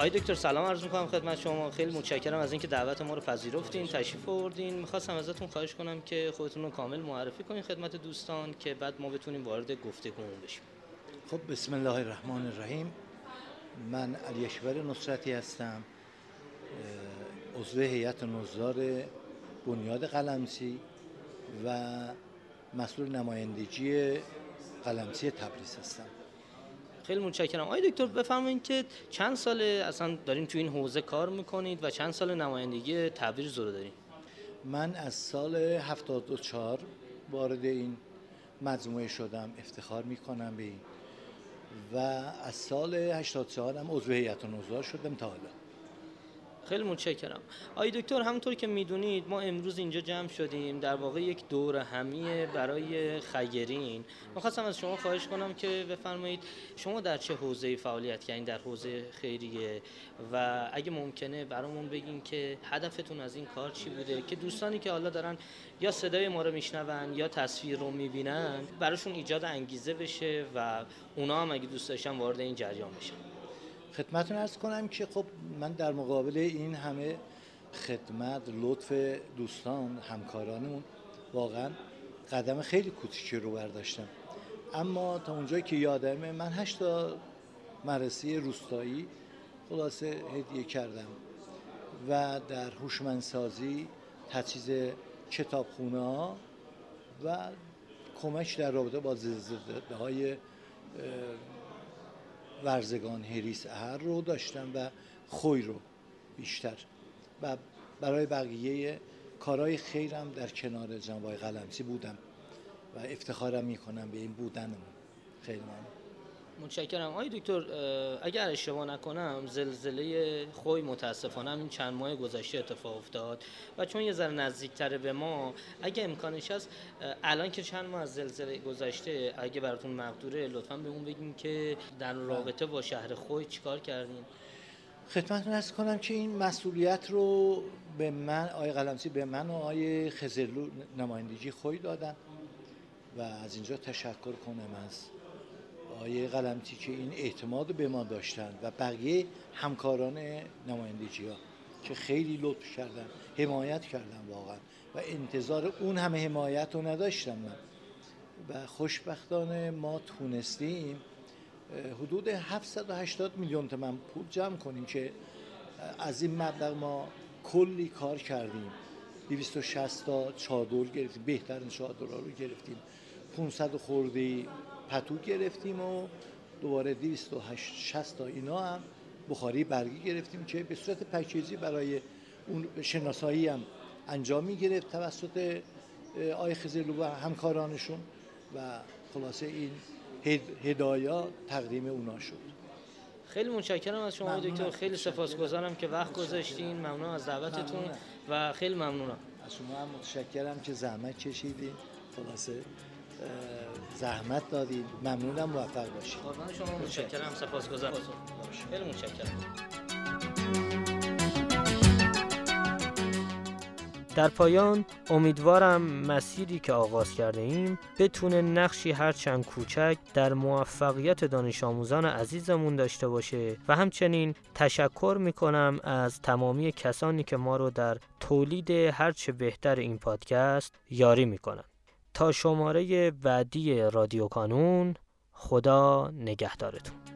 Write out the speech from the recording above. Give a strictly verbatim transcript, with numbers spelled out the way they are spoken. آقای دکتر سلام عرض می‌کنم خدمت شما. خیلی متشکرم از اینکه دعوت ما رو پذیرفتین، تشریف آوردین. می‌خواستم ازتون خواهش کنم که خودتون رو کامل معرفی کنین خدمت دوستان که بعد ما بتونیم وارد گفتگومون بشیم. خب بسم الله الرحمن الرحیم. من علی اکبر نصرتی هستم، عضو هیئت نظار بنیاد قلمسی و مسئول نمایندگی قلمسی تبریز هستم. خیلی متشکرم. آقای دکتر بفرمایید که چند ساله اصلا دارین تو این حوزه کار میکنید و چند سال نمایندگی تبریز رو دارین؟ من از سال هفتاد و چهار وارد این مجموعه شدم، افتخار میکنم به این، و از سال هشتاد و چهار هم عضو هیئت نظار شدم تا حالا. خیلی متشکرم. آقای دکتر همونطور که میدونید ما امروز اینجا جمع شدیم در واقع یک دوره همیه برای خیرین. می‌خواستم از شما خواهش کنم که بفرمایید شما در چه حوزه‌ای فعالیت کردین، در حوزه خیریه، و اگه ممکنه برامون بگین که هدفتون از این کار چی بوده که دوستانی که حالا دارن یا صدای ما رو میشنون یا تصویر رو میبینن براشون ایجاد انگیزه بشه و اونا هم اگه دوست داشتن وارد این جریان بشن. خدمتتون عرض کنم که خب من در مقابل این همه خدمت، لطف دوستان، همکارانمون واقعا قدم خیلی کوچیکی رو برداشتم، اما تا اونجایی که یادمه من هشتا مرسی روستایی خلاصه هدیه کردم و در هوشمندسازی، تجهیز کتابخونه‌ها و کمک در رابطه با زلزله‌های ورزقان، هریس اهر رو داشتم و خوی رو بیشتر، و برای بقیه کارهای خیرم در کنار جنبه‌های قلمسی بودم و افتخارم میکنم به این بودنم. خیلی ممنون. متشکرم. آقای دکتر اگر اشتباه نکنم زلزله خوی متاسفانه این چند ماه گذشته اتفاق افتاد و چون یه ذره نزدیکتر به ما اگه امکانش هست الان که چند ماه از زلزله گذشته اگه براتون مقدوره لطفاً به اون بگین که در رابطه با شهر خوی چیکار کردین. خدمتتون عرض کنم که این مسئولیت رو به من آقای قلمسی به من و آقای خزرلو نمایندگی خوی دادن و از اینجا تشکر کنم از آقای قلمچی که این اعتماد به ما داشتند و بقیه همکاران نمایندگی‌ها که خیلی لطف کردن، حمایت کردن واقعا، و انتظار اون همه حمایت رو نداشتم من، و خوشبختانه ما تونستیم حدود هفتصد و هشتاد میلیون تومان پول جمع کنیم که از این مبلغ ما کلی کار کردیم. دویست و شصت تا چادر گرفتیم، بهترین چادرها رو گرفتیم، پانصد خرده‌ای پتو گرفتیم و دوباره دویست و شصت تا اینا هم بخاری برگی گرفتیم که به صورت پکیجی برای اون شناسایی هم انجام می‌گرفت توسط آقای خزرلو و همکارانشون و خلاصه این هدایا تقدیم اونا شد. خیلی متشکرم از شما دکتر، خیلی سپاسگزارم که وقت گذاشتین، ممنون از دعوتتون و خیلی ممنونم از شما، هم متشکرم که زحمت کشیدین، خلاصه زحمت دادین، ممنونم، موفق باشید. واقعا شما متشکرم، سپاسگزارم، خیلی متشکرم. در پایان امیدوارم مسیری که آغاز کرده ایم بتونه نقشی هرچند کوچک در موفقیت دانش آموزان عزیزمون داشته باشه و همچنین تشکر میکنم از تمامی کسانی که ما رو در تولید هرچه بهتر این پادکست یاری میکنن. تا شماره بعدی رادیو کانون، خدا نگهدارتون.